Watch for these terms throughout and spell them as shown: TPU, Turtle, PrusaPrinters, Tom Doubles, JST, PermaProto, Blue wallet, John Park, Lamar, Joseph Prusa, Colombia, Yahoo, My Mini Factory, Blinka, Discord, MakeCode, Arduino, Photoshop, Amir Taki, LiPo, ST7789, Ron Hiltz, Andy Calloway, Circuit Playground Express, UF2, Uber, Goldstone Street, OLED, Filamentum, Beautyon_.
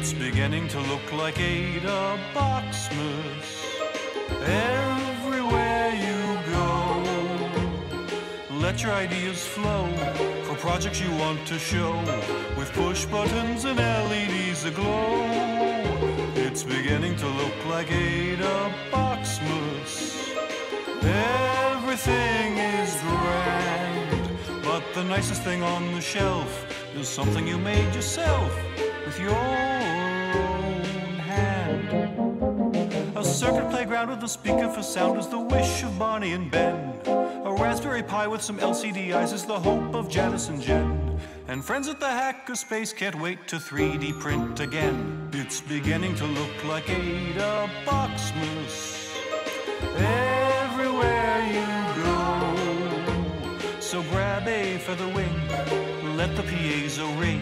It's beginning to look like Ada Boxmas everywhere you go. Let your ideas flow for projects you want to show, with push buttons and LEDs aglow. It's beginning to look like Ada Boxmas. Everything is grand, but the nicest thing on the shelf is something you made yourself with your own hand. A circuit playground with a speaker for sound is the wish of Barney and Ben. A Raspberry Pi with some LCD eyes is the hope of Janice and Jen. And friends at the Hackerspace can't wait to 3D print again. It's beginning to look like Ada Boxmas. Everywhere you go. So grab a feather wing, let the piezo ring,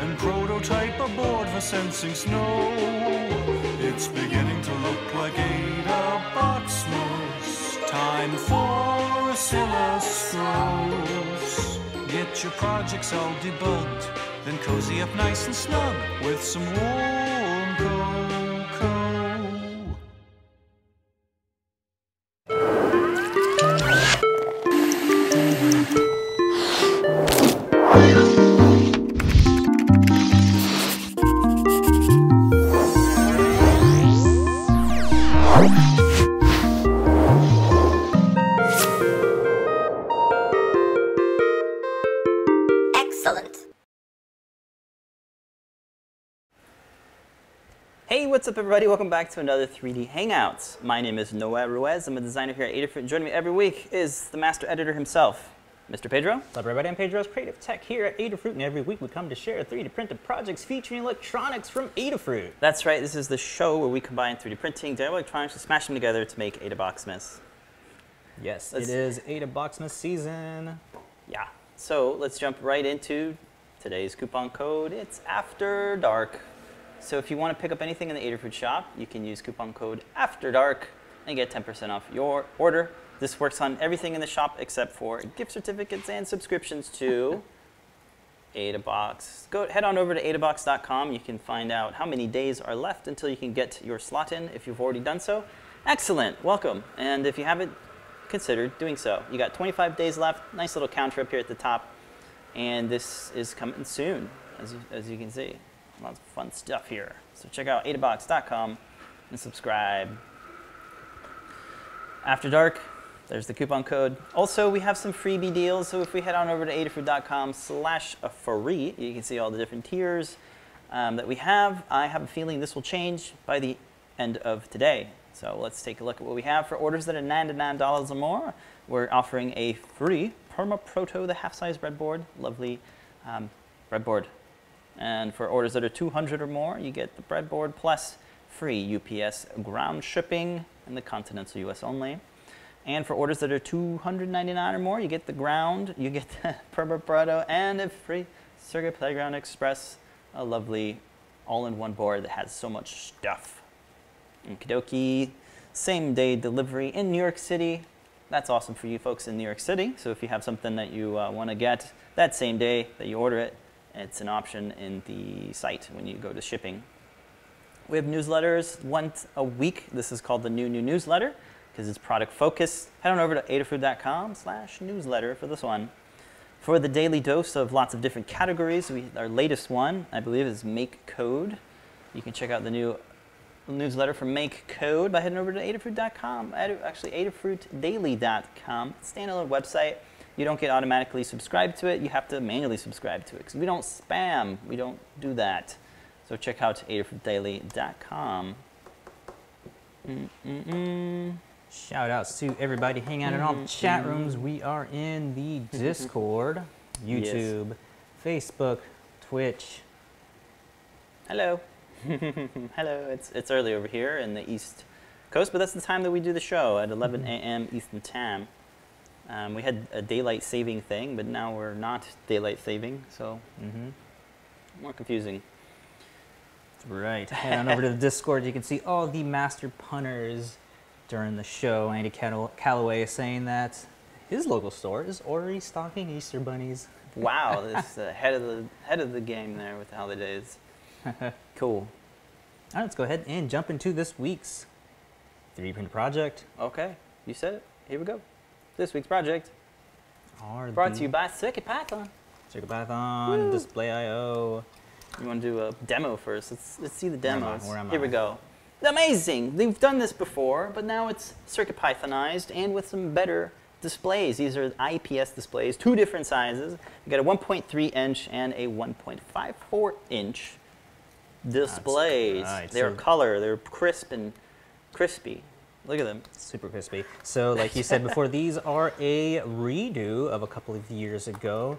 and prototype a board for sensing snow. It's beginning to look like Ada Boxmas. Time for oscilloscopes. Get your projects all debugged, then cozy up nice and snug with some warm cocoa. Hey, what's up everybody? Welcome back to another 3D Hangouts. My name is Noah Ruiz. I'm a designer here at Adafruit. Joining me every week is the master editor himself, Mr. Pedro. What's up everybody? I'm Pedro's Creative Tech here at Adafruit, and every week we come to share 3D printed projects featuring electronics from Adafruit. That's right, this is the show where we combine 3D printing, DIY electronics, and smash them together to make Ada Boxmas. Yes, it is Ada Boxmas season. Yeah, so let's jump right into today's coupon code. It's After Dark. So if you want to pick up anything in the Adafruit shop, you can use coupon code AFTERDARK and get 10% off your order. This works on everything in the shop except for gift certificates and subscriptions to Adabox. Go head on over to adabox.com. You can find out how many days are left until you can get your slot in if you've already done so. Excellent. Welcome. And if you haven't considered doing so, you got 25 days left. Nice little counter up here at the top. And this is coming soon, as you can see. Lots of fun stuff here. So check out adabox.com and subscribe. After Dark, there's the coupon code. Also, we have some freebie deals. So if we head on over to adafruit.com/free, you can see all the different tiers that we have. I have a feeling this will change by the end of today. So let's take a look at what we have. For orders that are $99 or more, we're offering a free PermaProto, the half-size breadboard. Lovely breadboard. And for orders that are $200 or more, you get the breadboard plus free UPS ground shipping in the continental US only. And for orders that are $299 or more, you get the ground, you get the PermaProto, and a free Circuit Playground Express, a lovely all-in-one board that has so much stuff. Okie dokie, same-day delivery in New York City. That's awesome for you folks in New York City. So if you have something that you want to get that same day that you order it, it's an option in the site when you go to shipping. We have newsletters once a week. This is called the New Newsletter because it's product focused. Head on over to adafruit.com/newsletter for this one. For the daily dose of lots of different categories, our latest one, I believe, is MakeCode. You can check out the new newsletter for MakeCode by heading over to adafruit.com, actually adafruitdaily.com, standalone website. You don't get automatically subscribed to it. You have to manually subscribe to it because we don't spam. We don't do that. So check out adafruitdaily.com. Shout outs to everybody hanging out in all the chat rooms. We are in the Discord, YouTube, yes. Facebook, Twitch. Hello. Hello. It's early over here in the East Coast, but that's the time that we do the show at 11 a.m. Eastern Time. We had a daylight saving thing, but now we're not daylight saving, so more confusing. Right. Head on over to the Discord. You can see all the master punners during the show. Andy Calloway is saying that his local store is already stocking Easter bunnies. Wow, this is the head of the game there with the holidays. Cool. All right, let's go ahead and jump into this week's 3D print project. Okay, you said it. Here we go. This week's project brought to you by CircuitPython. CircuitPython, DisplayIO. You want to do a demo first? Let's see the demos. Here we go. Amazing! They've done this before, but now it's CircuitPythonized and with some better displays. These are IPS displays, two different sizes. You got a 1.3 inch and a 1.54 inch displays. Right, they're color. They're crisp and crispy. Look at them. Super crispy. So, like you said before, these are a redo of a couple of years ago.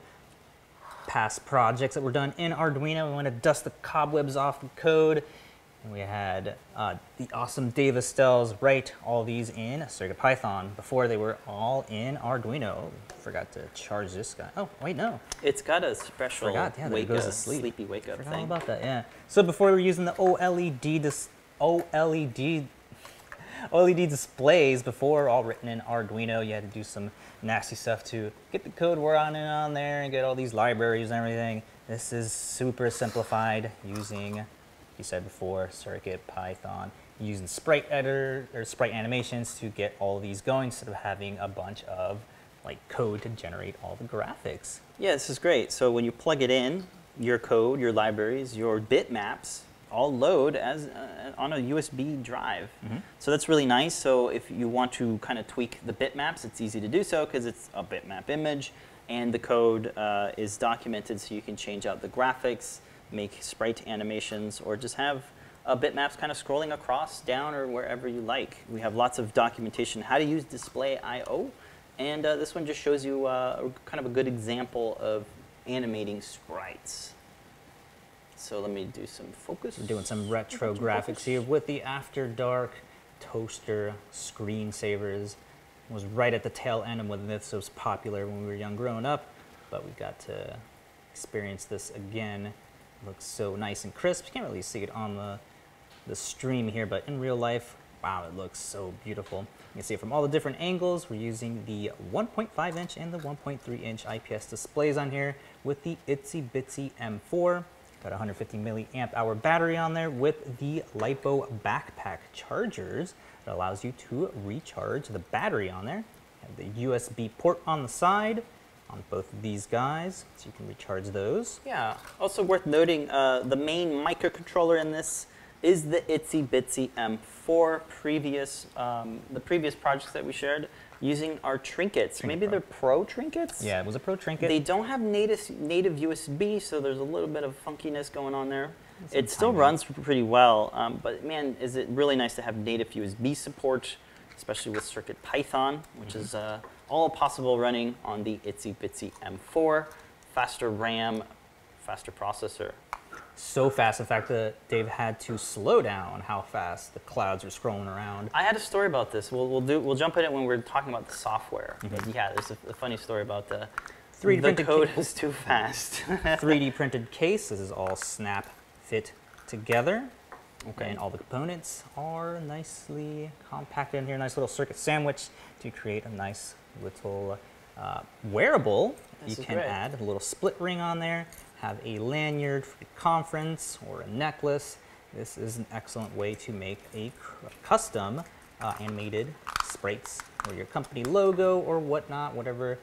Past projects that were done in Arduino. We want to dust the cobwebs off the code. And we had the awesome Dave Astells write all these in CircuitPython. Before they were all in Arduino. Forgot to charge this guy. Oh, wait, no. It's got a special sleepy wake up thing. Forgot all about that, yeah. So before we were using the OLED displays before, all written in Arduino. You had to do some nasty stuff to get the code running on there and get all these libraries and everything. This is super simplified using, you said before, CircuitPython, using sprite editor or sprite animations to get all these going instead of having a bunch of like code to generate all the graphics. Yeah, this is great. So when you plug it in, your code, your libraries, your bitmaps, all load as on a USB drive. Mm-hmm. So that's really nice. So if you want to kind of tweak the bitmaps, it's easy to do so because it's a bitmap image and the code is documented so you can change out the graphics, make sprite animations, or just have bitmaps kind of scrolling across, down, or wherever you like. We have lots of documentation how to use DisplayIO, and this one just shows you kind of a good example of animating sprites. So let me do some focus. We're doing some retro graphics here with the After Dark toaster screensavers. It was right at the tail end of when this was popular when we were young growing up, but we got to experience this again. It looks so nice and crisp. You can't really see it on the stream here, but in real life, wow, it looks so beautiful. You can see it from all the different angles. We're using the 1.5 inch and the 1.3 inch IPS displays on here with the Itsy Bitsy M4. Got a 150 milliamp hour battery on there with the LiPo backpack chargers that allows you to recharge the battery on there. Have the USB port on the side on both of these guys, so you can recharge those. Yeah, also worth noting, the main microcontroller in this is the Itsy Bitsy M4. The previous projects that we shared using our trinkets. Maybe they're Pro trinkets? Yeah, it was a Pro trinket. They don't have native USB, so there's a little bit of funkiness going on there. It still runs pretty well, but man, is it really nice to have native USB support, especially with CircuitPython, which mm-hmm. is all possible running on the Itsy Bitsy M4. Faster RAM, faster processor. So fast, in fact, that Dave had to slow down how fast the clouds were scrolling around. I had a story about this. We'll jump in it when we're talking about the software. Mm-hmm. But yeah, there's a funny story about the 3D printed code is too fast. 3D printed case. This is all snap fit together. Okay. And all the components are nicely compacted in here. Nice little circuit sandwich to create a nice little wearable. This you can great. Add a little split ring on there. Have a lanyard for a conference or a necklace. This is an excellent way to make a custom animated sprites or your company logo or whatnot, whatever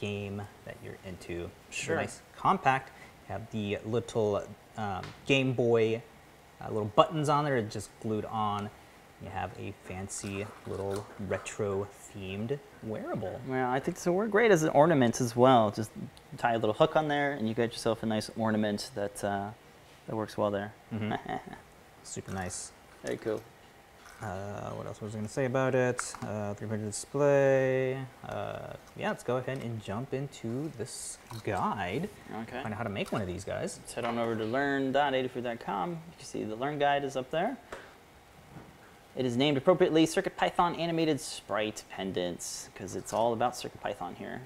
game that you're into. Sure. Nice compact. You have the little Game Boy little buttons on there just glued on. You have a fancy little retro-themed wearable. Well, I think so. We're great as an ornament as well. Just tie a little hook on there, and you got yourself a nice ornament that that works well there. Mm-hmm. Super nice. Very cool. What else was I going to say about it? 3D display. Yeah, let's go ahead and jump into this guide. Okay. Find out how to make one of these guys. Let's head on over to learn.adafruit.com. You can see the Learn Guide is up there. It is named appropriately CircuitPython Animated Sprite Pendants because it's all about CircuitPython here.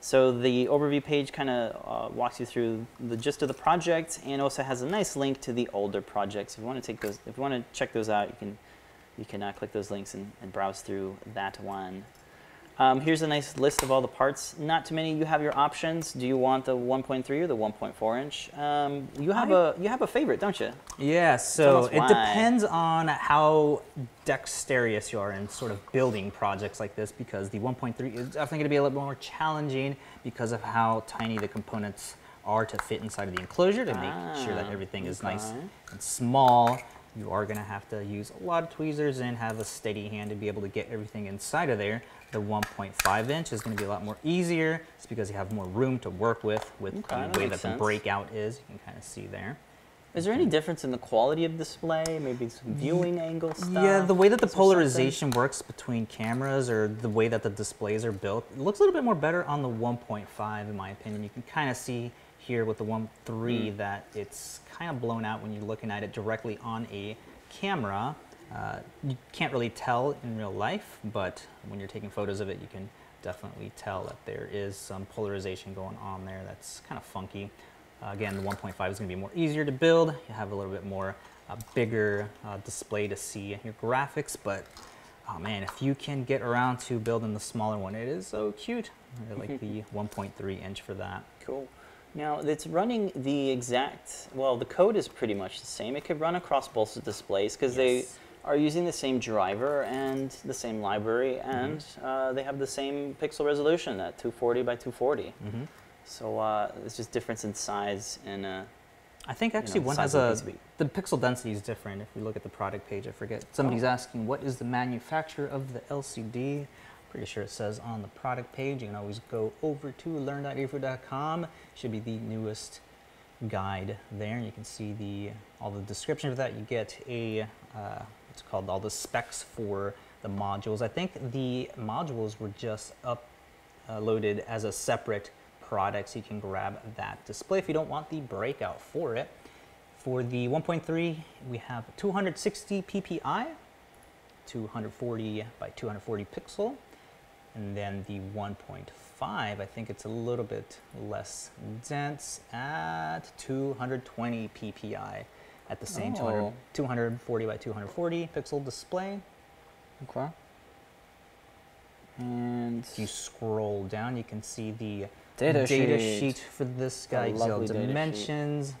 So the overview page kind of walks you through the gist of the project and also has a nice link to the older projects. If you want to take those, if you want to check those out, you can click those links and browse through that one. Here's a nice list of all the parts. Not too many. You have your options. Do you want the 1.3 or the 1.4 inch? You have a favorite, don't you? Yeah. So it depends on how dexterous you are in sort of building projects like this, because the 1.3 is definitely going to be a little more challenging because of how tiny the components are to fit inside of the enclosure to make sure that everything is nice and small. You are going to have to use a lot of tweezers and have a steady hand to be able to get everything inside of there. The 1.5 inch is going to be a lot more easier. It's because you have more room to work with the way that the breakout is. You can kind of see there. Is there any difference in the quality of display? Maybe some viewing angle stuff? Yeah, the way that the polarization works between cameras or the way that the displays are built, it looks a little bit more better on the 1.5 in my opinion. You can kind of see here with the 1.3 that it's kind of blown out when you're looking at it directly on a camera. You can't really tell in real life, but when you're taking photos of it, you can definitely tell that there is some polarization going on there that's kind of funky. Again, the 1.5 is going to be more easier to build. You have a little bit more bigger display to see your graphics, but oh man, if you can get around to building the smaller one, it is so cute. I like the 1.3 inch for that. Cool. Now, it's running the exact, well, the code is pretty much the same. It could run across both displays because they are using the same driver and the same library, and they have the same pixel resolution at 240 by 240. So it's just difference in size and I think actually one has a, the pixel density is different. If we look at the product page, I forget. Somebody's asking, what is the manufacturer of the LCD? Pretty sure it says on the product page. You can always go over to learn.adafruit.com. Should be the newest guide there. You can see the all the description of that. You get a what's called all the specs for the modules. I think the modules were just uploaded as a separate product, so you can grab that display if you don't want the breakout for it. For the 1.3, we have 260 ppi, 240 by 240 pixel. And then the 1.5, I think it's a little bit less dense at 220 ppi at the same 240 by 240 pixel display. Okay. And if you scroll down, you can see the data sheet for this guy. You see all dimensions.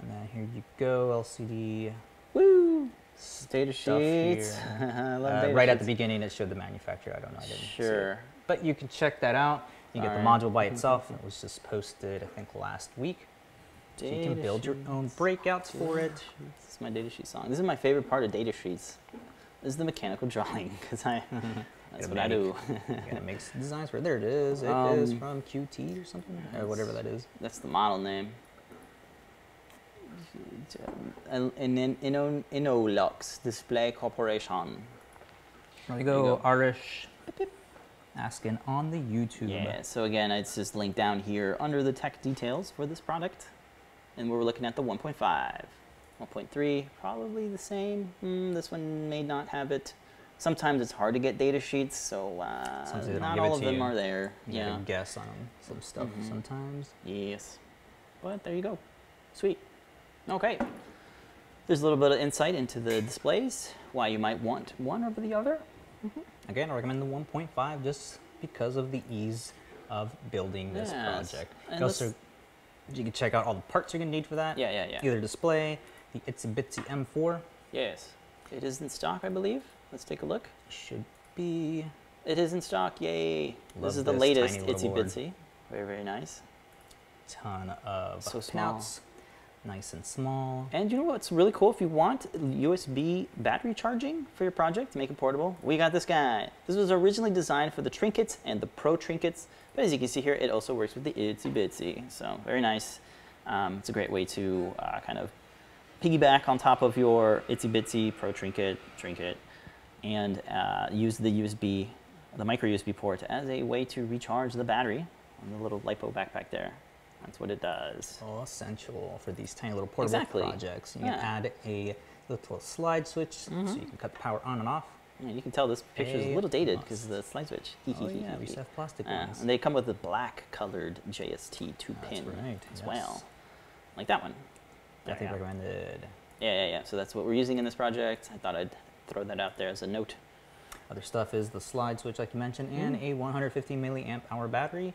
And then here you go, LCD. Woo! Data sheet. Right at the beginning, it showed the manufacturer. I don't know. I didn't see it. But you can check that out. You get the module by itself. It was just posted, I think, last week. So you can build your own breakouts for it. This is my data sheet song. This is my favorite part of data sheets. This is the mechanical drawing, because that's what I do. It makes designs for it. There it is. It is from QT or something, or whatever that is. That's the model name. And then Innolux Display Corporation. There you go, Arish. Asking on the YouTube. Yeah, so again, it's just linked down here under the tech details for this product. And we're looking at the 1.5. 1.3, probably the same. This one may not have it. Sometimes it's hard to get data sheets, so not all of them are there. You can guess on some stuff sometimes. Yes. But there you go. Sweet. Okay, there's a little bit of insight into the displays, why you might want one over the other. Again, I recommend the 1.5 just because of the ease of building this project. And also, you can check out all the parts you're going to need for that. Either display, the Itsy Bitsy M4. Yes, it is in stock, I believe. Let's take a look. Should be. It is in stock, yay. This is the latest Itsy Bitsy. Very, very nice. Ton of pinouts. Nice and small. And you know what's really cool? If you want USB battery charging for your project to make it portable, we got this guy. This was originally designed for the Trinkets and the Pro Trinkets, but as you can see here, it also works with the Itsy Bitsy. So very nice. It's a great way to kind of piggyback on top of your Itsy Bitsy Pro Trinket, and use the USB, the micro USB port as a way to recharge the battery on the little LiPo backpack there. That's what it does. All essential for these tiny little portable projects. You can add a little slide switch so you can cut the power on and off. Yeah, you can tell this picture is a little dated because of the slide switch. Oh yeah, we have plastic ones. And they come with the black colored JST 2-pin as well. Like that one. Definitely recommended. Yeah, so that's what we're using in this project. I thought I'd throw that out there as a note. Other stuff is the slide switch, like you mentioned, and a 150 milliamp hour battery,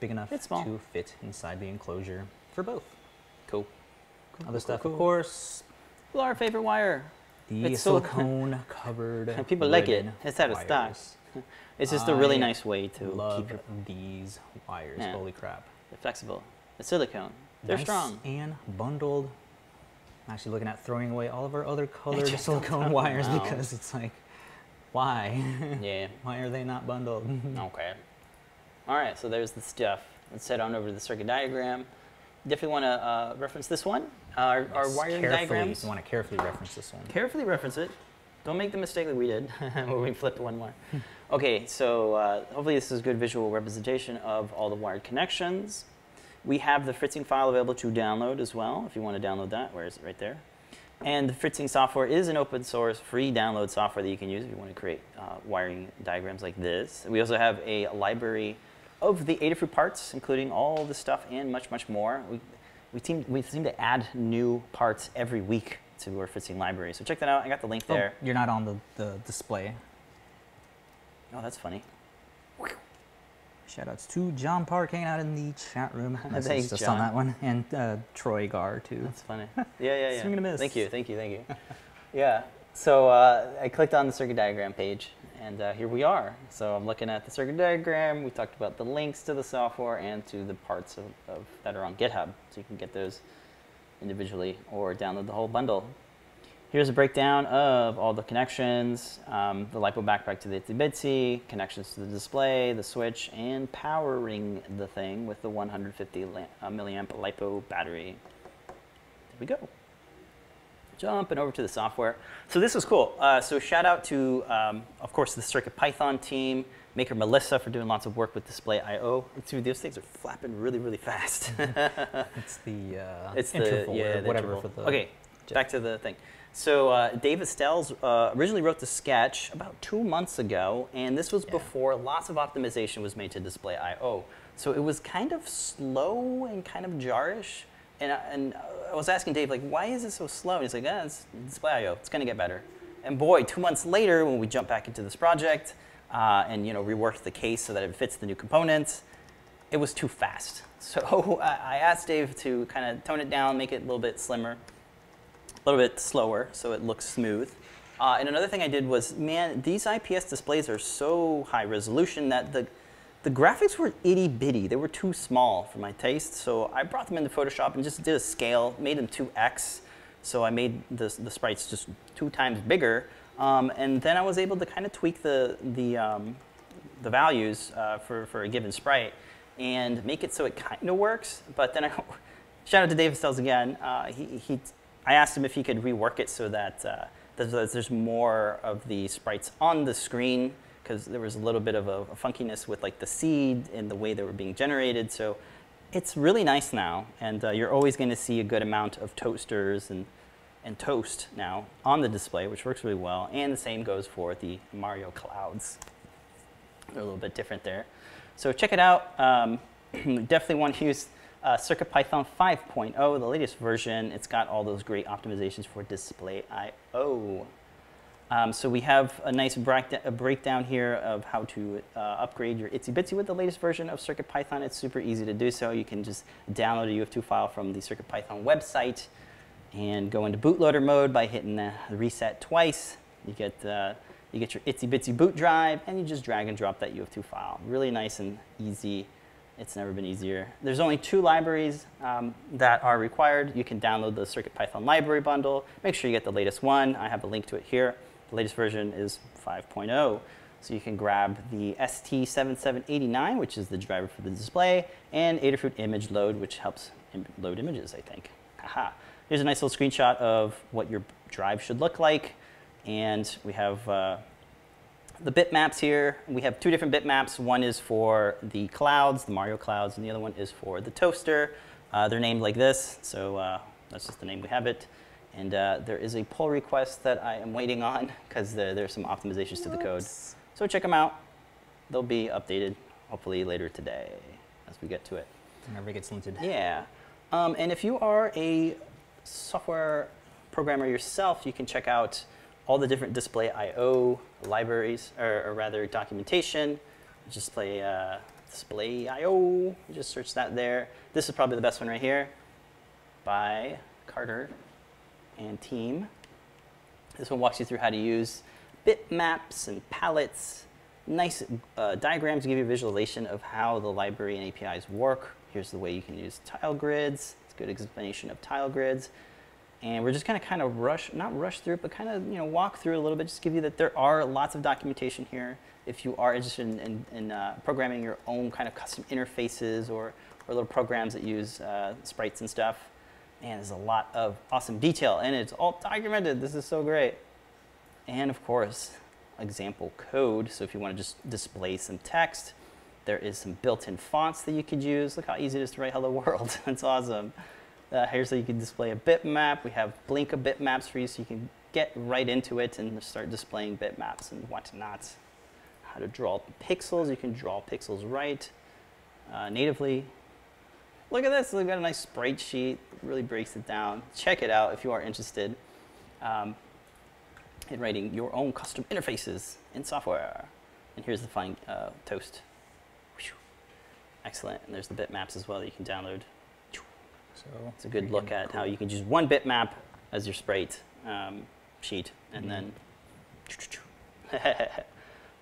big enough to fit inside the enclosure for both. Cool. Other stuff, of course. Well, our favorite wire. The silicone-covered people like it. It's out of stock. It's just a really nice way to keep your... these wires. Yeah. Holy crap. They're flexible. The silicone. They're nice strong. And bundled. I'm actually looking at throwing away all of our other colored silicone wires because it's like, why? Yeah. Why are they not bundled? Okay. All right, so there's the stuff. Let's head on over to the circuit diagram. Definitely want to reference this one. Our wiring diagrams. You want to carefully reference this one. Carefully reference it. Don't make the mistake that we did where we flipped one wire. Okay, so hopefully this is a good visual representation of all the wired connections. We have the Fritzing file available to download as well, if you want to download that. Where is it? Right there. And the Fritzing software is an open source, free download software that you can use if you want to create wiring diagrams like this. We also have a library of the Adafruit parts, including all the stuff and much, much more. We seem to add new parts every week to our Fritzing library. So check that out. I got the link there. You're not on the display. Oh, that's funny. Shoutouts to John Park hanging out in the chat room. Thanks, just John. On that one. And Troy Gar, too. That's funny. Yeah. Swing and a miss. Thank you. Yeah. So I clicked on the circuit diagram page, and here we are. So I'm looking at the circuit diagram. We talked about the links to the software and to the parts of that are on GitHub. So you can get those individually or download the whole bundle. Here's a breakdown of all the connections, the LiPo backpack to the Itsy Bitsy, connections to the display, the switch, and powering the thing with the 150 milliamp LiPo battery. There we go. Jumping over to the software. So this was cool. So shout out to, of course, the CircuitPython team, maker Melissa for doing lots of work with DisplayIO. Those things are flapping really, really fast. it's the interval. Okay, back to the thing. So Dave Astells originally wrote the sketch about 2 months ago, and this was before lots of optimization was made to DisplayIO. So it was kind of slow and kind of jarish. And I was asking Dave, like, why is it so slow? And he's like, it's DisplayIO. It's going to get better. And boy, 2 months later, when we jump back into this project and reworked the case so that it fits the new components, it was too fast. So I asked Dave to kind of tone it down, make it a little bit slimmer, a little bit slower, so it looks smooth. And another thing I did was, man, these IPS displays are so high resolution that the graphics were itty bitty. They were too small for my taste, so I brought them into Photoshop and just did a scale, made them 2x. So I made the sprites just 2 times bigger, and then I was able to kind of tweak the values for a given sprite and make it so it kind of works. But then I shout out to Dave Astells again. I asked him if he could rework it so that there's more of the sprites on the screen, because there was a little bit of a funkiness with like the seed and the way they were being generated. So it's really nice now, and you're always going to see a good amount of toasters and toast now on the display, which works really well. And the same goes for the Mario clouds. They're a little bit different there. So check it out. Definitely want to use CircuitPython 5.0, the latest version. It's got all those great optimizations for DisplayIO. So we have a nice breakdown here of how to upgrade your Itsy Bitsy with the latest version of CircuitPython. It's super easy to do so. You can just download a UF2 file from the CircuitPython website and go into bootloader mode by hitting the reset twice. You get your Itsy Bitsy boot drive, and you just drag and drop that UF2 file. Really nice and easy. It's never been easier. There's only 2 libraries that are required. You can download the CircuitPython library bundle. Make sure you get the latest one. I have a link to it here. The latest version is 5.0, so you can grab the ST7789, which is the driver for the display, and Adafruit image load, which helps load images, I think. Haha. Here's a nice little screenshot of what your drive should look like, and we have the bitmaps here. We have 2 different bitmaps. One is for the clouds, the Mario clouds, and the other one is for the toaster. They're named like this, so that's just the name we have it. And there is a pull request that I am waiting on because there's some optimizations to the code. So check them out. They'll be updated hopefully later today as we get to it. Whenever it gets linted. Yeah. And if you are a software programmer yourself, you can check out all the different DisplayIO libraries, or rather documentation, DisplayIO, just search that there. This is probably the best one right here by Carter and team. This one walks you through how to use bitmaps and palettes. Nice diagrams give you a visualization of how the library and APIs work. Here's the way you can use tile grids. It's a good explanation of tile grids. And we're just going to kind of not rush through it, but kind of, you know, walk through a little bit, just give you that there are lots of documentation here if you are interested in programming your own kind of custom interfaces or little programs that use sprites and stuff. And there's a lot of awesome detail, and it's all documented. This is so great. And of course, example code. So if you want to just display some text, there is some built-in fonts that you could use. Look how easy it is to write "Hello World." That's awesome. Here's how you can display a bitmap. We have Blinka bitmaps for you, so you can get right into it and start displaying bitmaps and whatnot. How to draw pixels. You can draw pixels right natively. Look at this. We've got a nice sprite sheet. It really breaks it down. Check it out if you are interested in writing your own custom interfaces in software. And here's the fine toast. Whew. Excellent. And there's the bitmaps as well that you can download. So it's a good look at how you can use one bitmap as your sprite sheet, and then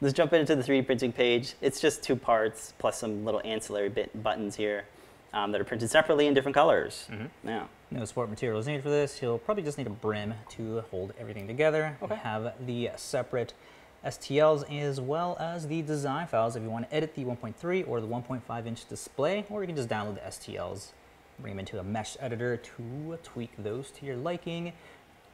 let's jump into the 3D printing page. It's just two parts plus some little ancillary buttons here that are printed separately in different colors. Mm-hmm. Yeah. No support material is needed for this. You'll probably just need a brim to hold everything together. Okay. We have the separate STLs as well as the design files if you want to edit the 1.3 or the 1.5-inch display, or you can just download the STLs. Bring them into a mesh editor to tweak those to your liking.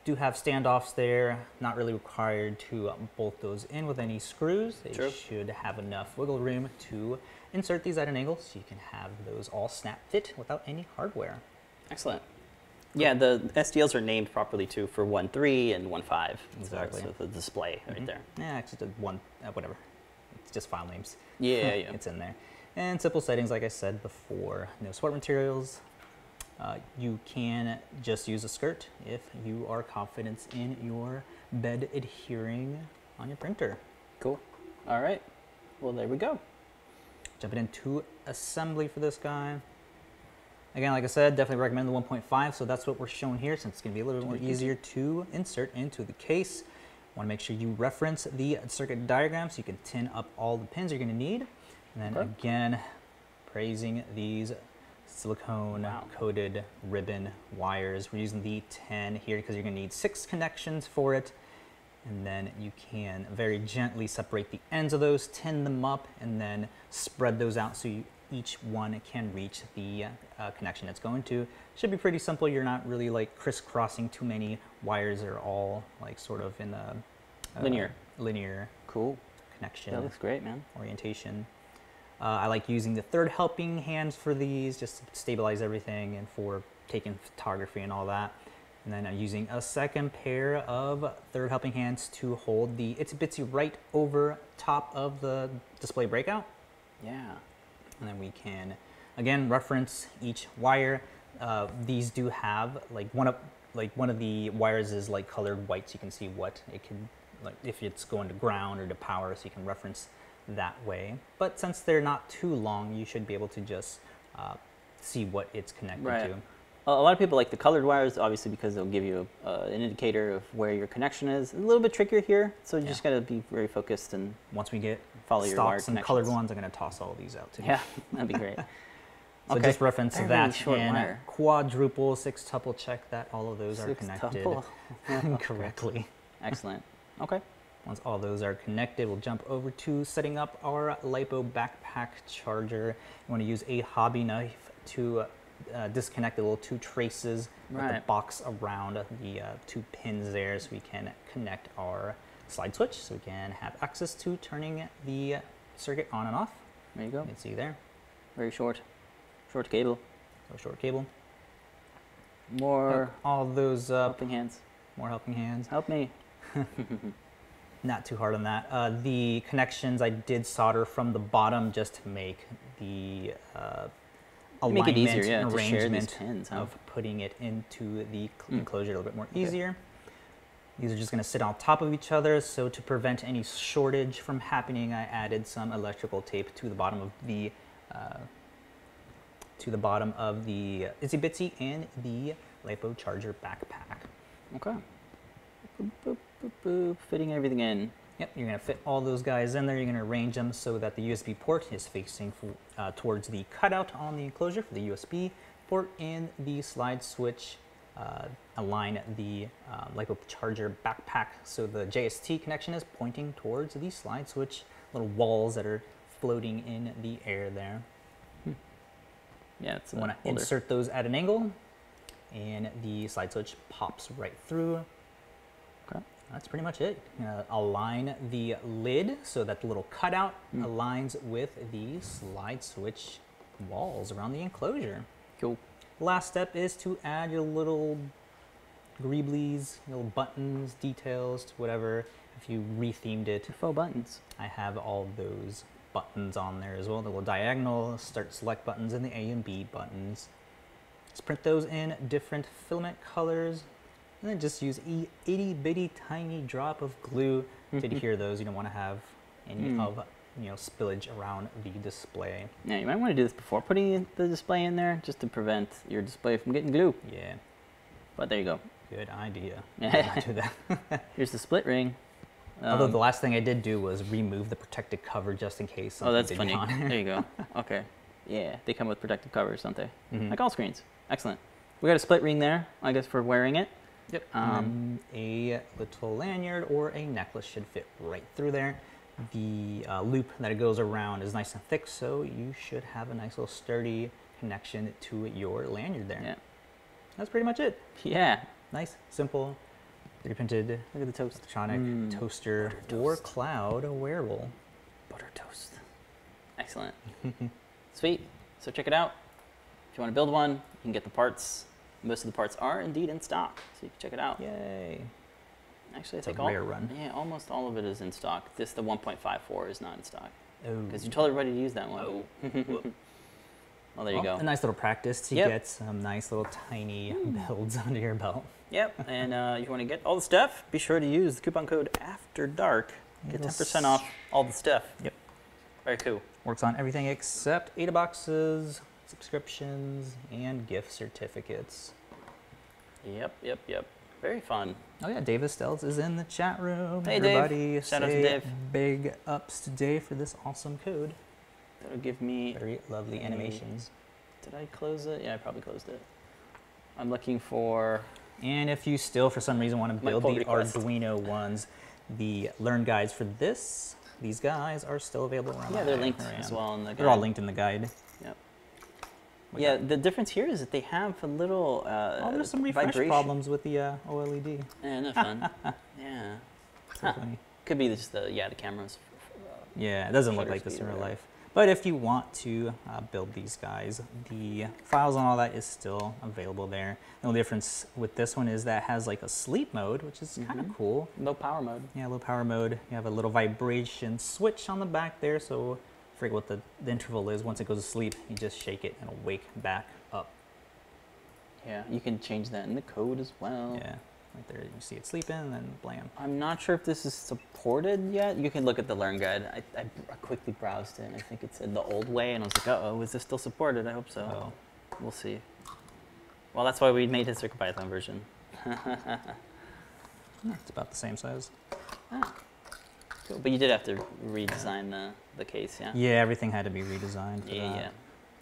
Do have standoffs there, not really required to bolt those in with any screws. They should have enough wiggle room to insert these at an angle so you can have those all snap fit without any hardware. Excellent. Yeah, the STLs are named properly too for 1.3 and 1.5. Exactly. So the display right there. Yeah, actually the one, whatever. It's just file names. Yeah, yeah. It's in there. And simple settings, like I said before, no support materials. You can just use a skirt if you are confident in your bed adhering on your printer. Cool. All right. Well, there we go. Jumping into assembly for this guy. Again, like I said, definitely recommend the 1.5. So that's what we're showing here, since it's going to be a little bit more easier to insert into the case. Want to make sure you reference the circuit diagram so you can tin up all the pins you're going to need. And then again, praising these silicone-coated ribbon wires. We're using the 10 here because you're going to need 6 connections for it. And then you can very gently separate the ends of those, tin them up, and then spread those out so each one can reach the connection it's going to. Should be pretty simple. You're not really like crisscrossing too many wires. They're all like sort of in the linear cool connection. That looks great, man. Orientation. I like using the third helping hands for these, just to stabilize everything and for taking photography and all that. And then I'm using a second pair of third helping hands to hold the Itsy Bitsy right over top of the display breakout. Yeah. And then we can, again, reference each wire. These do have, like one of the wires is like colored white, so you can see what it can, like if it's going to ground or to power, so you can reference that way. But since they're not too long, you should be able to just see what it's connected to. A lot of people like the colored wires, obviously, because they'll give you an indicator of where your connection is. A little bit trickier here, so you just got to be very focused. And once we get stocks and colored ones, I'm going to toss all these out too. Yeah, that'd be great. So just reference that and quadruple, sextuple check that all of those are connected correctly. Excellent. Okay. Once all those are connected, we'll jump over to setting up our LiPo backpack charger. You want to use a hobby knife to disconnect the little 2 traces with the box around the 2 pins there, so we can connect our slide switch, so we can have access to turning the circuit on and off. There you go. You can see there. Very short cable. So short cable. More all those helping hands. More helping hands. Help me. Not too hard on that. The connections I did solder from the bottom just to make the alignment and arrangement of putting it into the enclosure a little bit more easier. These are just going to sit on top of each other, so to prevent any shortage from happening, I added some electrical tape to the bottom of the Itsy Bitsy and the LiPo charger backpack. Okay. Boop, boop, boop, boop. Fitting everything in. Yep, you're going to fit all those guys in there. You're going to arrange them so that the USB port is facing towards the cutout on the enclosure for the USB port, and the slide switch align the LiPo charger backpack so the JST connection is pointing towards the slide switch, little walls that are floating in the air there. Yeah, it's want to insert those at an angle, and the slide switch pops right through. Okay. That's pretty much it. Align the lid so that the little cutout aligns with the slide switch walls around the enclosure. Cool. Last step is to add your little greeblies, little buttons, details, whatever. If you rethemed it, the faux buttons. I have all those buttons on there as well. The little diagonal start select buttons and the A and B buttons. Just print those in different filament colors. And then just use a itty bitty tiny drop of glue to adhere those. You don't want to have any of spillage around the display. Now you might want to do this before putting the display in there, just to prevent your display from getting glue. Yeah. But there you go. Good idea. I'll do that. Here's the split ring. Although the last thing I did do was remove the protective cover just in case something didn't get on. Oh, that's funny. There you go. Okay. Yeah, they come with protective covers, don't they? Like all screens. Excellent. We got a split ring there, I guess, for wearing it. Yep. A little lanyard or a necklace should fit right through there. The loop that it goes around is nice and thick, so you should have a nice little sturdy connection to your lanyard there. Yeah. That's pretty much it. Yeah. Nice, simple, 3D printed. Look at the toast. Electronic toaster or cloud wearable. Butter toast. Excellent. Sweet. So check it out. If you want to build one, you can get the parts. Most of the parts are indeed in stock, so you can check it out. Yay. Actually, I think almost all of it is in stock. This, the 1.54, is not in stock. Because you told everybody to use that one. Oh. Well, there you go. A nice little practice to get some nice little tiny builds under your belt. Yep, and you want to get all the stuff, be sure to use the coupon code AFTERDARK. Get 10% off all the stuff. Yep. Very cool. Works on everything except AdaBoxes, subscriptions, and gift certificates. Yep, yep, yep. Very fun. Oh yeah, Dave Astells is in the chat room. Hey, everybody, Dave. Shout out to Dave. Big ups to Dave for this awesome code. That'll give me very lovely animations. Did I close it? Yeah, I probably closed it. I'm looking for. And if you still, for some reason, want to build the Arduino ones, the Learn guides for this, these guys are still available around. Yeah, they're linked as well in the guide. They're all linked in the guide. Yep. Yeah, the difference here is that they have a little there's some refresh problems with the OLED. Yeah, no fun. Yeah. So funny. Could be just the cameras. Yeah, it doesn't look like this in real life. But if you want to build these guys, the files and all that is still available there. The only difference with this one is that it has like a sleep mode, which is kind of cool. Low power mode. Yeah, low power mode. You have a little vibration switch on the back there, so I forget what the interval is. Once it goes to sleep, you just shake it and it'll wake back up. Yeah, you can change that in the code as well. Yeah, right there you see it sleeping and then blam. I'm not sure if this is supported yet. You can look at the Learn guide. I quickly browsed it and I think it said the old way and I was like, uh-oh, is this still supported? I hope so. Oh. We'll see. Well, that's why we made his CircuitPython version. It's about the same size. Ah. Cool. But you did have to redesign the case, yeah? Yeah, everything had to be redesigned for that. Yeah.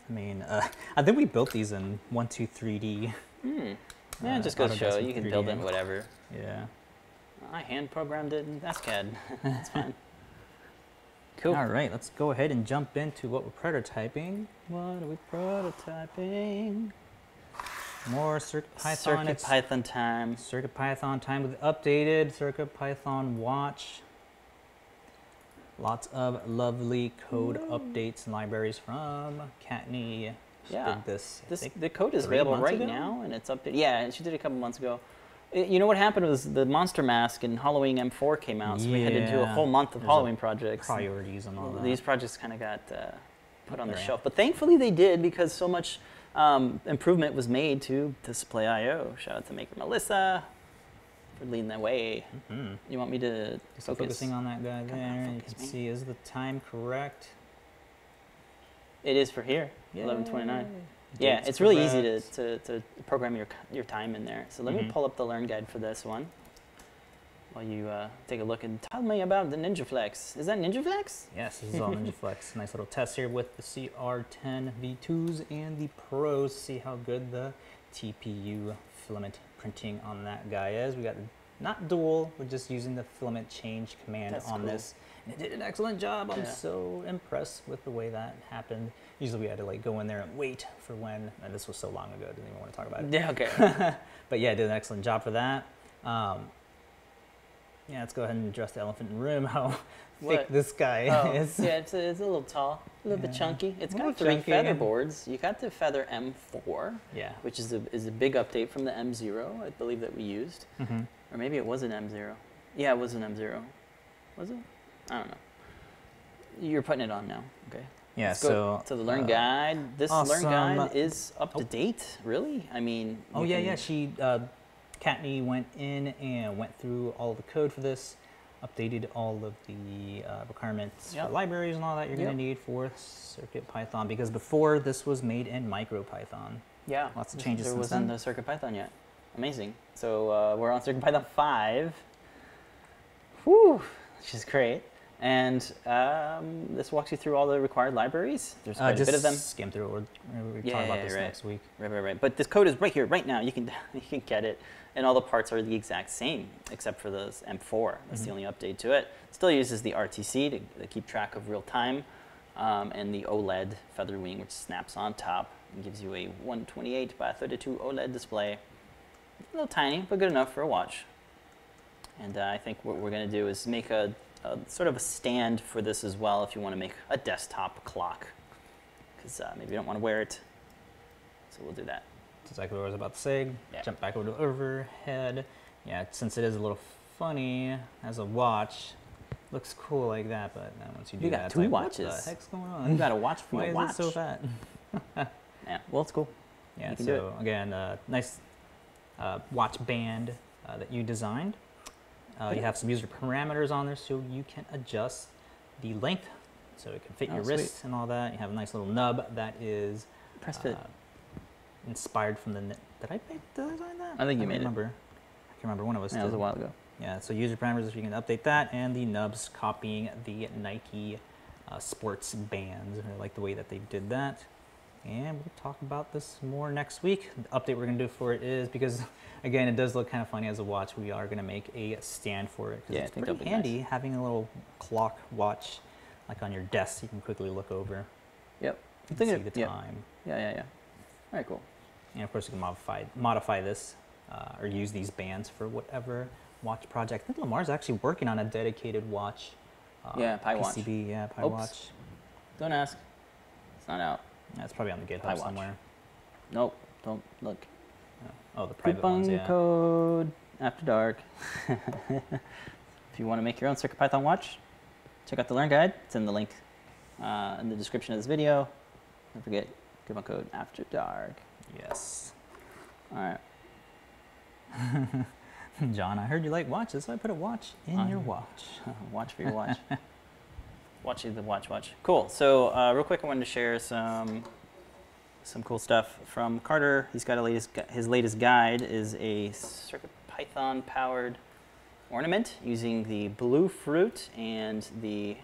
I mean, I think we built these in 123D. Yeah, just go show. You can build it in whatever. Yeah. I hand-programmed it in ASCAD. That's fine. Cool. All right, let's go ahead and jump into what we're prototyping. What are we prototyping? More CircuitPython. CircuitPython time. CircuitPython time with updated CircuitPython watch. Lots of lovely code updates and libraries from Kattni. Yeah, the code is available right now, and it's updated. Yeah, and she did it a couple months ago. You know what happened was the Monster Mask and Halloween M4 came out, so we had to do a whole month of Halloween projects. Priorities and all that. These projects kind of got put on the shelf, but thankfully they did because so much improvement was made to DisplayIO. Shout out to Maker Melissa. for leading the way. Mm-hmm. You want me to focus? Focusing on that guy there. You can see, is the time correct? It is for here, 11:29. Yeah, it's really easy to program your time in there. So let me pull up the learn guide for this one while you take a look and tell me about the NinjaFlex. Is that NinjaFlex? Yes, this is all NinjaFlex. Nice little test here with the CR10 V2s and the Pros. See how good the TPU filament printing on that guy is. We got not dual, we're just using the filament change command on this. And it did an excellent job. I'm so impressed with the way that happened. Usually we had to like go in there and wait for when, and this was so long ago, I didn't even want to talk about it. Yeah, okay. But yeah, it did an excellent job for that. Yeah, let's go ahead and address the elephant in the room, how thick this guy is. Yeah, it's a little tall, a little bit chunky. It's got three feather boards. You got the Feather M4, which is a big update from the M0, I believe, that we used. Mm-hmm. Or maybe it was an M0. Yeah, it was an M0. Was it? I don't know. You're putting it on now, okay? Yeah, so to the learn guide. This learn guide is up to date, really? I mean... Oh, yeah, yeah, she... Kattni went in and went through all the code for this, updated all of the requirements for libraries and all that you're going to need for CircuitPython, because before this was made in MicroPython. Yeah. Lots of changes since then. There wasn't the CircuitPython yet. Amazing. So we're on CircuitPython 5, whew, which is great. And this walks you through all the required libraries. There's quite a bit of them. Skim through it. We'll talk about this next week. Right. But this code is right here, right now. You can get it. And all the parts are the exact same, except for the M4. That's the only update to it. Still uses the RTC to keep track of real time, and the OLED feather wing, which snaps on top and gives you a 128 by 32 OLED display. A little tiny, but good enough for a watch. And I think what we're going to do is make a sort of a stand for this as well, if you want to make a desktop clock, because maybe you don't want to wear it. So we'll do that. That's exactly what I was about to say. Yeah. Jump back over to overhead. Yeah, since it is a little funny as a watch, looks cool like that, but once you do that, it's like, what the heck's going on? You got a watch for a watch. Why is it so fat? Yeah, well, it's cool. Yeah, so again, nice watch band that you designed. You have some user parameters on there, so you can adjust the length, so it can fit your wrist and all that. You have a nice little nub that is inspired from the... Did I design that? I think you made it. I can't remember. One of us did. It was a while ago. Yeah, so user parameters, if you can update that, and the nubs copying the Nike sports bands. I like the way that they did that. And we'll talk about this more next week. The update we're going to do for it is, because, again, it does look kind of funny as a watch, we are going to make a stand for it. Because it's pretty handy having a little clock watch like on your desk. You can quickly look over and see the time. Yeah. All right, cool. And, of course, you can modify this or use these bands for whatever watch project. I think Lamar's actually working on a dedicated watch. PyWatch. Yeah, PyWatch. Don't ask. It's not out. That's probably on the GitHub somewhere. Nope, don't look. Oh, the private ones, code after dark. If you want to make your own CircuitPython watch, check out the learn guide. It's in the link in the description of this video. Don't forget, coupon code after dark. Yes. All right. John, I heard you like watches, so I put a watch in your watch. Watch for your watch. Watch. Cool. So real quick, I wanted to share some cool stuff from Carter. He's got his latest guide is a CircuitPython powered ornament using the Bluefruit and the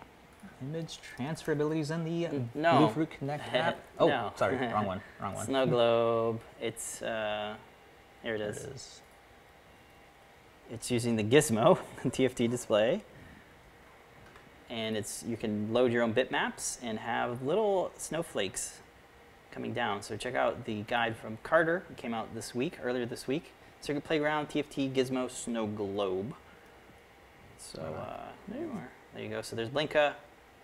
image transferabilities and the Bluefruit Connect app. Oh, no. Sorry, wrong one. Snow globe. It's here. It is. It's using the Gizmo TFT display. And you can load your own bitmaps and have little snowflakes coming down. So check out the guide from Carter. It came out earlier this week. Circuit Playground, TFT, Gizmo, Snow Globe. So there you are. There you go. So there's Blinka.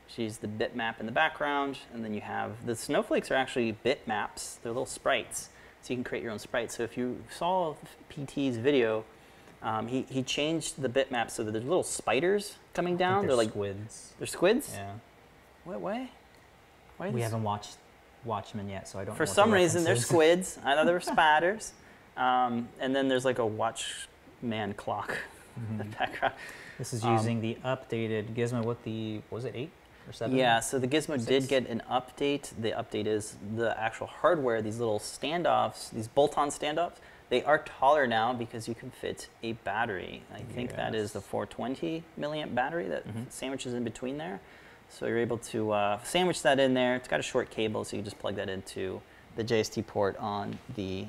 She's the bitmap in the background. And then you have the snowflakes are actually bitmaps. They're little sprites. So you can create your own sprites. So if you saw PT's video, he changed the bitmap so that there's little spiders coming down. They're like squids. They're squids? Yeah. What way? We haven't watched Watchmen yet, so I don't know. For some reason, they're squids. I know they were spiders. And then there's like a watch man clock in the background. This is using the updated Gizmo with the, was it 8 or 7? Yeah, so the Gizmo did get an update. The update is the actual hardware, these little standoffs, these bolt-on standoffs, they are taller now because you can fit a battery. I think that is the 420 milliamp battery that sandwiches in between there. So you're able to sandwich that in there. It's got a short cable, so you just plug that into the JST port on the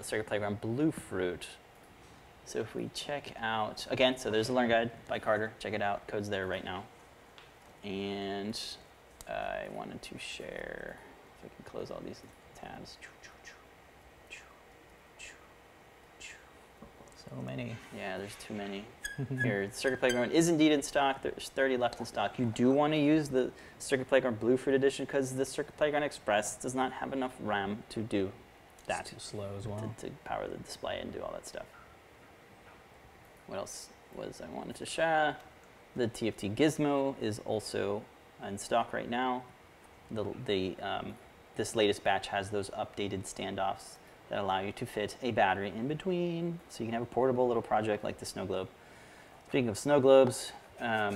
Circuit Playground Bluefruit. So if we check out, again, so there's a learn guide by Carter. Check it out. Code's there right now. And I wanted to share, if I can close all these tabs. So many. Yeah, there's too many. Here, Circuit Playground is indeed in stock. There's 30 left in stock. You do want to use the Circuit Playground Bluefruit edition because the Circuit Playground Express does not have enough RAM to do that. It's too slow as well. To power the display and do all that stuff. What else was I wanted to share? The TFT Gizmo is also in stock right now. This latest batch has those updated standoffs that allow you to fit a battery in between, so you can have a portable little project like the snow globe. Speaking of snow globes, I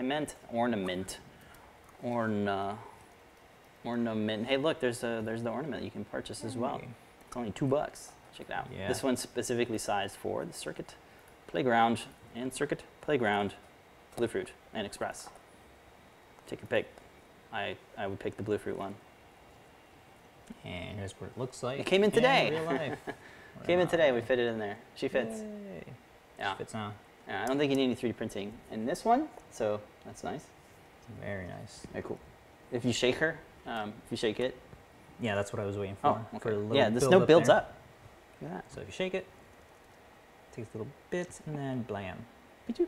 meant ornament. Ornament. Hey, look, there's the ornament you can purchase as well. It's only $2. Check it out. Yeah. This one's specifically sized for the Circuit Playground and Circuit Playground Bluefruit and Express. Take your pick. I would pick the Bluefruit one. And here's what it looks like. It came in today. In real life. Came in today. We fit it in there. She fits. Yay. Yeah. She fits now. Yeah, I don't think you need any 3D printing in this one, so that's nice. Very nice. Very cool. If you shake her, if you shake it. Yeah, that's what I was waiting for. Oh, okay. For a little the snow builds up. Look at that. So if you shake it, it takes little bits, and then blam. It's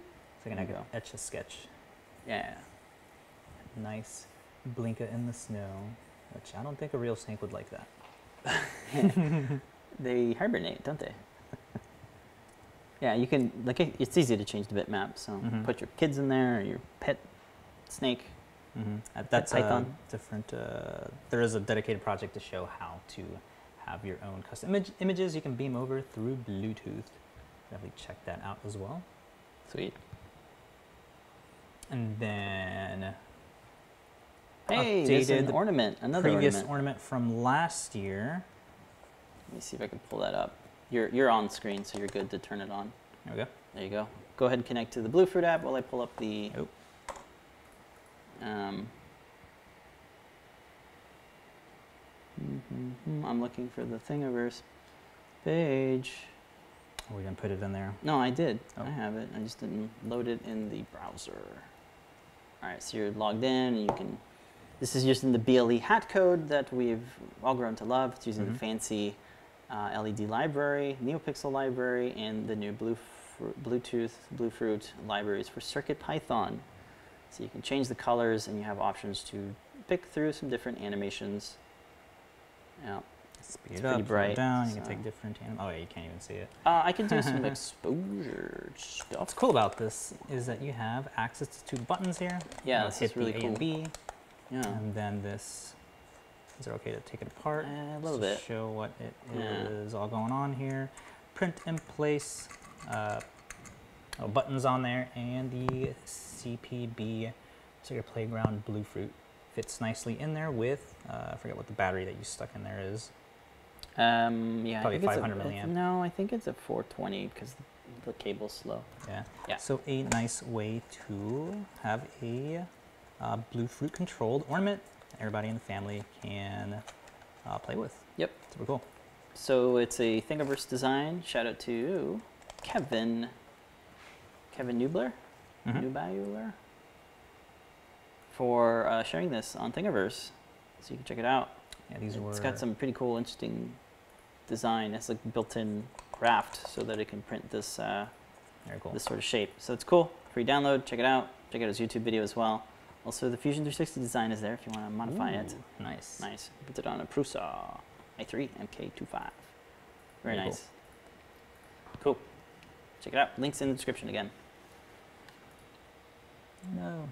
like an etch a sketch. Yeah. Nice Blinka in the snow, which I don't think a real snake would like that. They hibernate, don't they? Yeah, you can, like, it's easy to change the bitmap, so put your kids in there, or your pet snake. That's Python. Different, there is a dedicated project to show how to have your own custom images you can beam over through Bluetooth. Definitely check that out as well. Sweet. And then hey, there's an ornament, another previous ornament from last year. Let me see if I can pull that up. You're on screen, so you're good to turn it on. There we go. There you go. Go ahead and connect to the Bluefruit app while I pull up the. Oh. I'm looking for the Thingiverse page. Oh, we didn't put it in there. No, I did. Oh. I have it. I just didn't load it in the browser. All right, so you're logged in, and you can. This is using the BLE hat code that we've all grown to love. It's using the fancy LED library, NeoPixel library, and the new Bluefruit libraries for CircuitPython. So you can change the colors, and you have options to pick through some different animations. Yeah, it's pretty bright. Down, so. You can take different. Oh yeah, you can't even see it. I can do some exposure stuff. What's cool about this is that you have access to two buttons here. Yeah, this is really cool. A and B. Yeah. And then this, is it okay to take it apart? A little bit. Show what it is all going on here. Print in place, buttons on there, and the CPB, so your Playground Bluefruit fits nicely in there with, I forget what the battery that you stuck in there is. Yeah, probably 500 milliamp. No, I think it's a 420 because the cable's slow. Yeah. So a nice way to have a Bluefruit controlled ornament everybody in the family can play with. Yep. Super cool. So it's a Thingiverse design. Shout out to Kevin Nubler for sharing this on Thingiverse. So you can check it out. Yeah, it's got some pretty cool, interesting design. It's like built-in raft so that it can print this, this sort of shape. So it's cool. Free download. Check it out. Check out his YouTube video as well. Also, the Fusion 360 design is there if you want to modify it. Nice. Nice. Put it on a Prusa i3 MK25. Very nice. Cool. Cool. Check it out. Link's in the description again. No. Are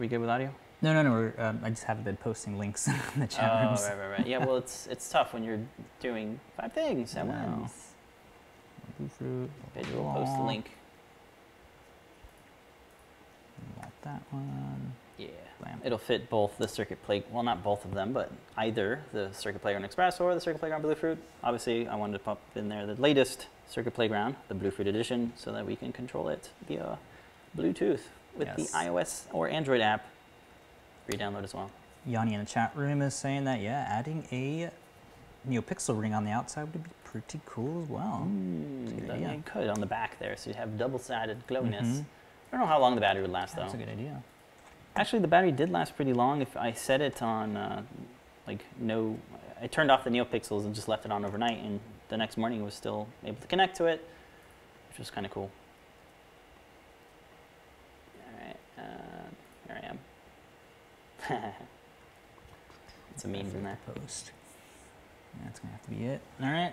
we good with audio? No. I just haven't been posting links in the chat rooms. Right. Yeah, well, it's tough when you're doing 5 things at once. Bluefruit. Pedro will post the link. Not that one. Yeah. Blam. It'll fit both the Circuit Playground, well, not both of them, but either the Circuit Playground Express or the Circuit Playground Bluefruit. Obviously, I wanted to pop in there the latest Circuit Playground, the Bluefruit edition, so that we can control it via Bluetooth with the iOS or Android app. Re-download as well. Yanni in the chat room is saying that, yeah, adding a NeoPixel ring on the outside would be pretty cool as well. You could on the back there, so you'd have double-sided glowiness. I don't know how long the battery would last, though. That's a good idea. Actually, the battery did last pretty long. If I set it on, I turned off the NeoPixels and just left it on overnight, and the next morning it was still able to connect to it, which was kind of cool. All right, there I am. It's a meme from there. Post. That's gonna have to be it. All right.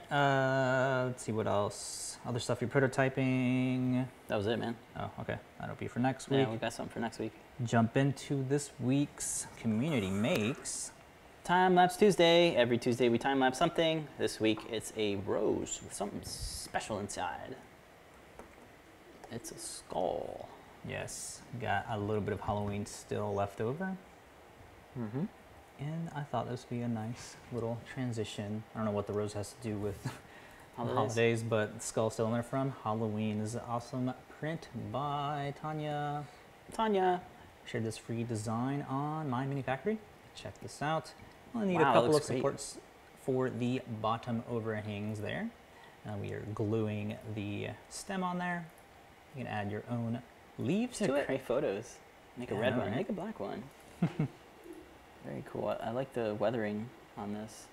Let's see what else. Other stuff you're prototyping. That was it, man. Oh, okay. That'll be for next week. Yeah, we got something for next week. Jump into this week's community makes. Time Lapse Tuesday. Every Tuesday we time lapse something. This week it's a rose with something special inside. It's a skull. Yes. Got a little bit of Halloween still left over. And I thought this would be a nice little transition. I don't know what the rose has to do with holidays, but skull still in there from Halloween. This is an awesome print by Tanya. Shared this free design on my mini factory. Check this out. I'll need a couple of supports for the bottom overhangs there. We are gluing the stem on there. You can add your own leaves to it. Great photos. Make a red one. Right? Make a black one. Very cool. I like the weathering on this,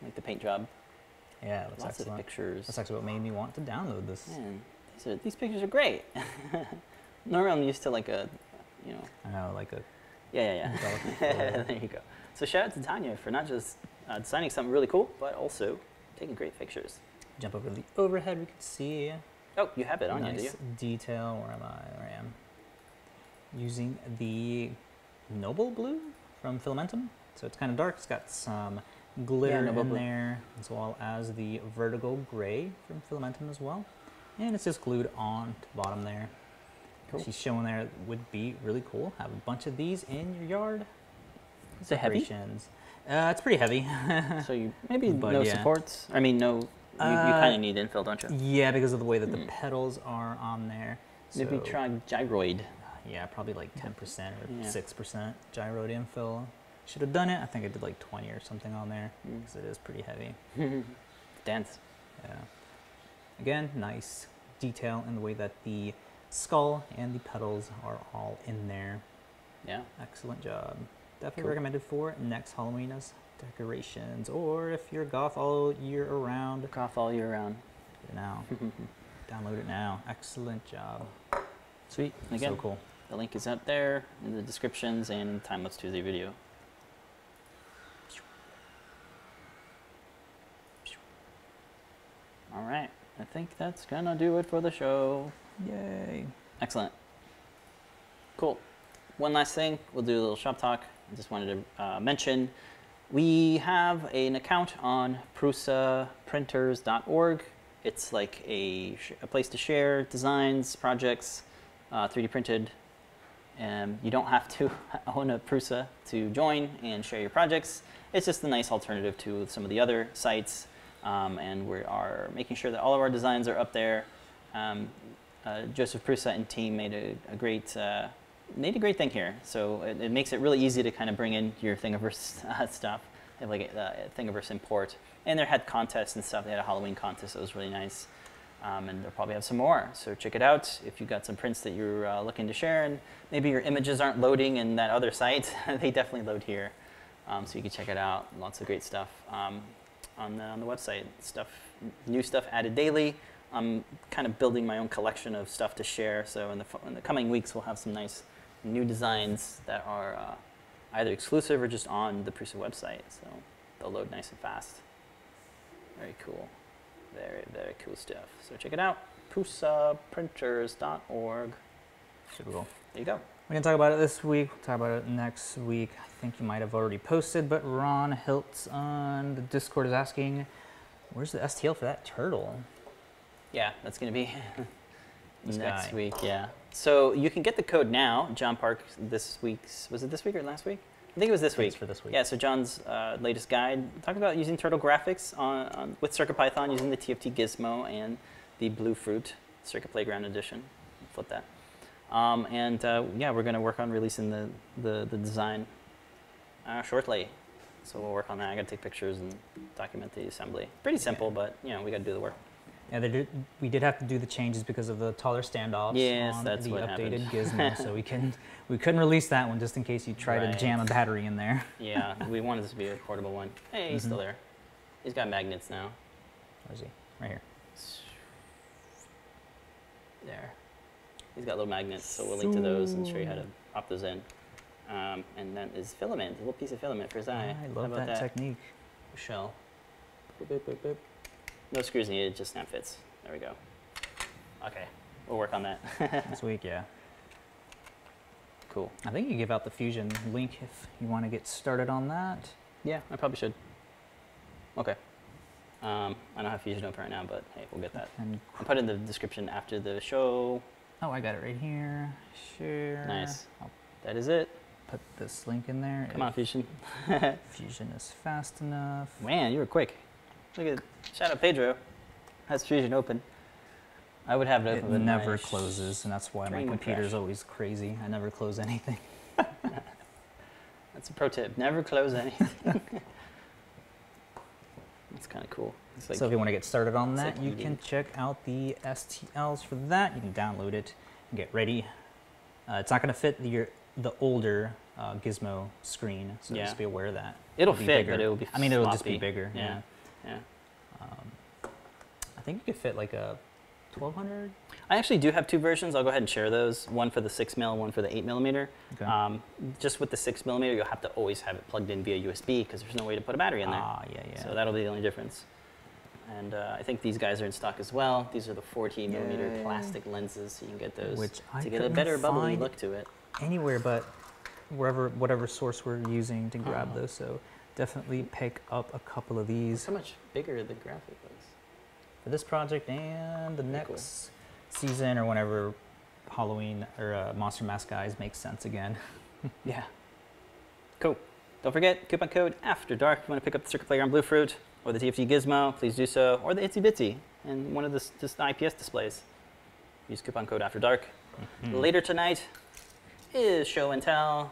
I like the paint job. Yeah, it looks excellent. Lots of pictures. That's actually what made me want to download this. Man, these pictures are great. Normally I'm used to like a, you know. I know, like a. Yeah. There you go. So shout out to Tanya for not just designing something really cool, but also taking great pictures. Jump over the overhead, we can see. Oh, you have it on you, do you? Nice detail. Where am I? Where I am. Using the noble blue from Filamentum. So it's kind of dark. It's got some glitter in there, as well as the vertical gray from Filamentum as well. And it's just glued on to the bottom there. Cool. She's showing there it would be really cool. Have a bunch of these in your yard. Is it heavy? It's pretty heavy. So you supports. I mean, no. You kind of need infill, don't you? Yeah, because of the way that the petals are on there. So maybe try gyroid. Yeah, probably like 10% or 6% gyroid infill. Should have done it. I think I did like 20 or something on there because it is pretty heavy. Dense. Yeah. Again, nice detail in the way that the skull and the petals are all in there. Yeah. Excellent job. Definitely recommended for next Halloween as decorations, or if you're goth all year around. Goth all year round. Now. Download it now. Excellent job. Sweet. And again, so cool. The link is up there in the descriptions and Time Lapse Tuesday video. All right. I think that's going to do it for the show. Yay. Excellent. Cool. One last thing. We'll do a little shop talk. I just wanted to mention we have an account on prusaprinters.org. It's like a place to share designs, projects, 3D printed. And you don't have to own a Prusa to join and share your projects. It's just a nice alternative to some of the other sites. And we are making sure that all of our designs are up there. Joseph Prusa and team made a great thing here. So it makes it really easy to kind of bring in your Thingiverse stuff. They have like a Thingiverse import. And they had contests and stuff. They had a Halloween contest that was really nice. And they'll probably have some more. So check it out. If you've got some prints that you're looking to share and maybe your images aren't loading in that other site, they definitely load here. So you can check it out. Lots of great stuff on the website. New stuff added daily. I'm kind of building my own collection of stuff to share. So in the coming weeks, we'll have some nice new designs that are either exclusive or just on the Prusa website. So they'll load nice and fast. Very cool. Very, very cool stuff. So check it out. PrusaPrinters.org. Super cool. There you go. We didn't talk about it this week, we'll talk about it next week. I think you might have already posted, but Ron Hiltz on the Discord is asking, where's the STL for that turtle? Yeah, that's going to be next week, yeah. So you can get the code now. John Park, this week's, was it this week or last week? I think it was this week. Thanks for this week. Yeah, so John's latest guide talked about using Turtle graphics with CircuitPython using the TFT Gizmo and the Bluefruit Circuit Playground Edition. Flip that. Yeah, we're going to work on releasing the design shortly. So we'll work on that. I got to take pictures and document the assembly. Pretty simple, but you know, we got to do the work. Yeah, we did have to do the changes because of the taller standoffs on the updated Gizmo, so we couldn't release that one just in case you tried to jam a battery in there. Yeah, we wanted this to be a portable one. Hey, he's still there. He's got magnets now. Where's he? Right here. There. He's got little magnets, so we'll link to those and show you how to pop those in. And that is filament, a little piece of filament for his eye. I love that technique. Shell. Boop, boop, boop, boop. No screws needed, just snap fits. There we go. Okay, we'll work on that. This week, yeah. Cool. I think you give out the Fusion link if you want to get started on that. Yeah, I probably should. Okay. I don't have Fusion open right now, but hey, we'll get that. And I'll put it in the description after the show. Oh, I got it right here. Share. Nice. I'll that is it. Put this link in there. Come on, Fusion. Fusion is fast enough. Man, you were quick. Look at shout out Pedro. Has Fusion open. I would have it open. It never closes, and that's why my computer's always crazy. I never close anything. That's a pro tip. Never close anything. That's kind of cool. Like, so if you want to get started on that, you can check out the STLs for that. You can download it and get ready. It's not going to fit the older Gizmo screen, so just be aware of that. It'll fit, but it'll be sloppy. I mean, it'll just be bigger. Yeah. Yeah. I think you could fit like a 1200. I actually do have two versions. I'll go ahead and share those. One for the 6mm and one for the 8mm. Okay. Just with the 6mm, you'll have to always have it plugged in via USB because there's no way to put a battery in there. Ah, yeah, yeah. So that'll be the only difference. And I think these guys are in stock as well. These are the 40mm plastic lenses, so you can get those to get a better bubbly look to it. Anywhere but whatever source we're using to grab those. So definitely pick up a couple of these. Look how much bigger the graphic was. For this project and the next season or whenever Halloween or Monster Mask Guys makes sense again. Yeah. Cool. Don't forget, coupon code After Dark. If you want to pick up the Circuit Playground Bluefruit or the TFT Gizmo, please do so. Or the Itsy Bitsy and one of the just IPS displays. Use coupon code After Dark. Later tonight is Show and Tell,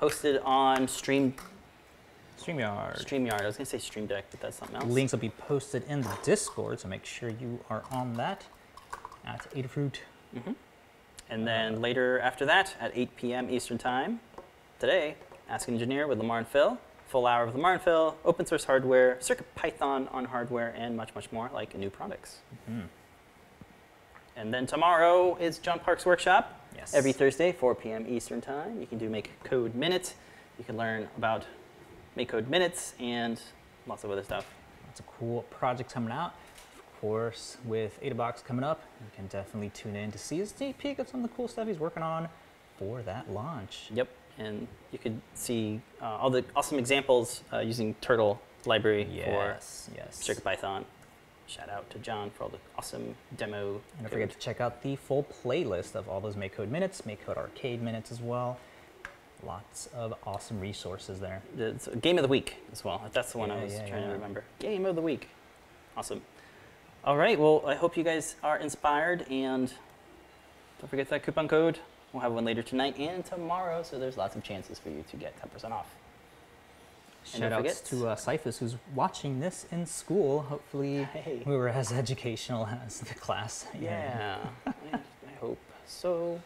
hosted on StreamYard. I was going to say Stream Deck, but that's something else. Links will be posted in the Discord, so make sure you are on that at Adafruit. And then later after that, at 8 p.m. Eastern Time, today, Ask an Engineer with Lamar and Phil. Full hour of Lamar and Phil, open source hardware, CircuitPython on hardware, and much, much more, like new products. And then tomorrow is John Park's workshop. Yes. Every Thursday, 4 p.m. Eastern Time. You can do MakeCode Minute. You can learn about MakeCode Minutes and lots of other stuff. Lots of cool projects coming out. Of course, with Adabox coming up, you can definitely tune in to see his sneak peek of some of the cool stuff he's working on for that launch. Yep, and you could see all the awesome examples using Turtle library for CircuitPython. Shout out to John for all the awesome demo. And don't forget to check out the full playlist of all those MakeCode Minutes, MakeCode Arcade Minutes as well. Lots of awesome resources there. It's Game of the Week as well. That's the one I was trying to remember. Game of the Week. Awesome. All right, well, I hope you guys are inspired. And don't forget that coupon code. We'll have one later tonight and tomorrow. So there's lots of chances for you to get 10% off. Shoutouts to Cyphus, who's watching this in school. Hopefully we were as educational as the class. Yeah. I hope so.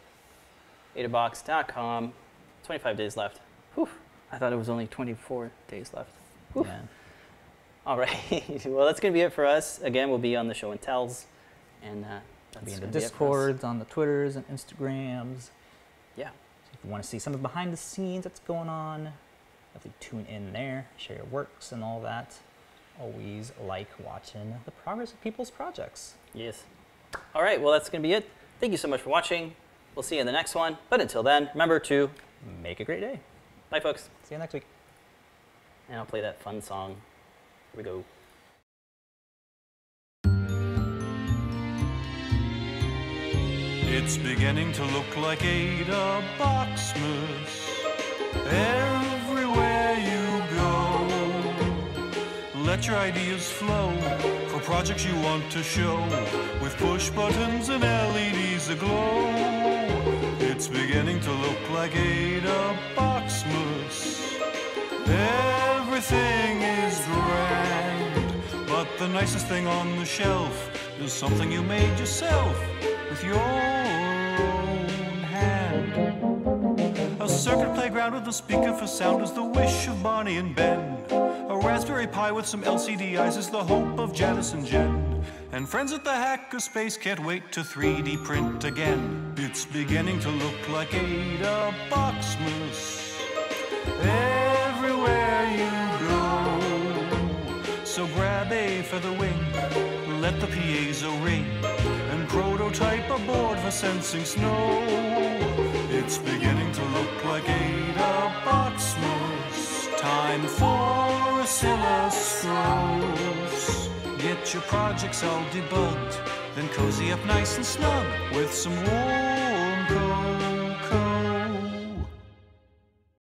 Adabox.com. 25 days left. Whew. I thought it was only 24 days left. Yeah. All right. Well, that's going to be it for us. Again, we'll be on the show and tells. And that's be in the Discords, on the Twitters and Instagrams. Yeah. So if you want to see some of the behind the scenes that's going on, definitely tune in there, share your works and all that. Always like watching the progress of people's projects. Yes. All right. Well, that's going to be it. Thank you so much for watching. We'll see you in the next one. But until then, remember to make a great day. Bye, folks. See you next week. And I'll play that fun song. Here we go. It's beginning to look like Adaboxmas everywhere you go. Let your ideas flow for projects you want to show with push buttons and LEDs aglow. It's beginning to look like Adaboxmas. Everything is grand, but the nicest thing on the shelf is something you made yourself with your own hand. A circuit playground with a speaker for sound is the wish of Bonnie and Ben. A Raspberry Pi with some LCD eyes is the hope of Janice and Jen. And friends at the Hackerspace can't wait to 3D print again. It's beginning to look like Adaboxmas everywhere you go. So grab a feather wing, let the piezo ring, prototype a board for sensing snow. It's beginning to look like Adaboxmas. Time for oscilloscopes. Get your projects all debugged, then cozy up nice and snug with some warm coats.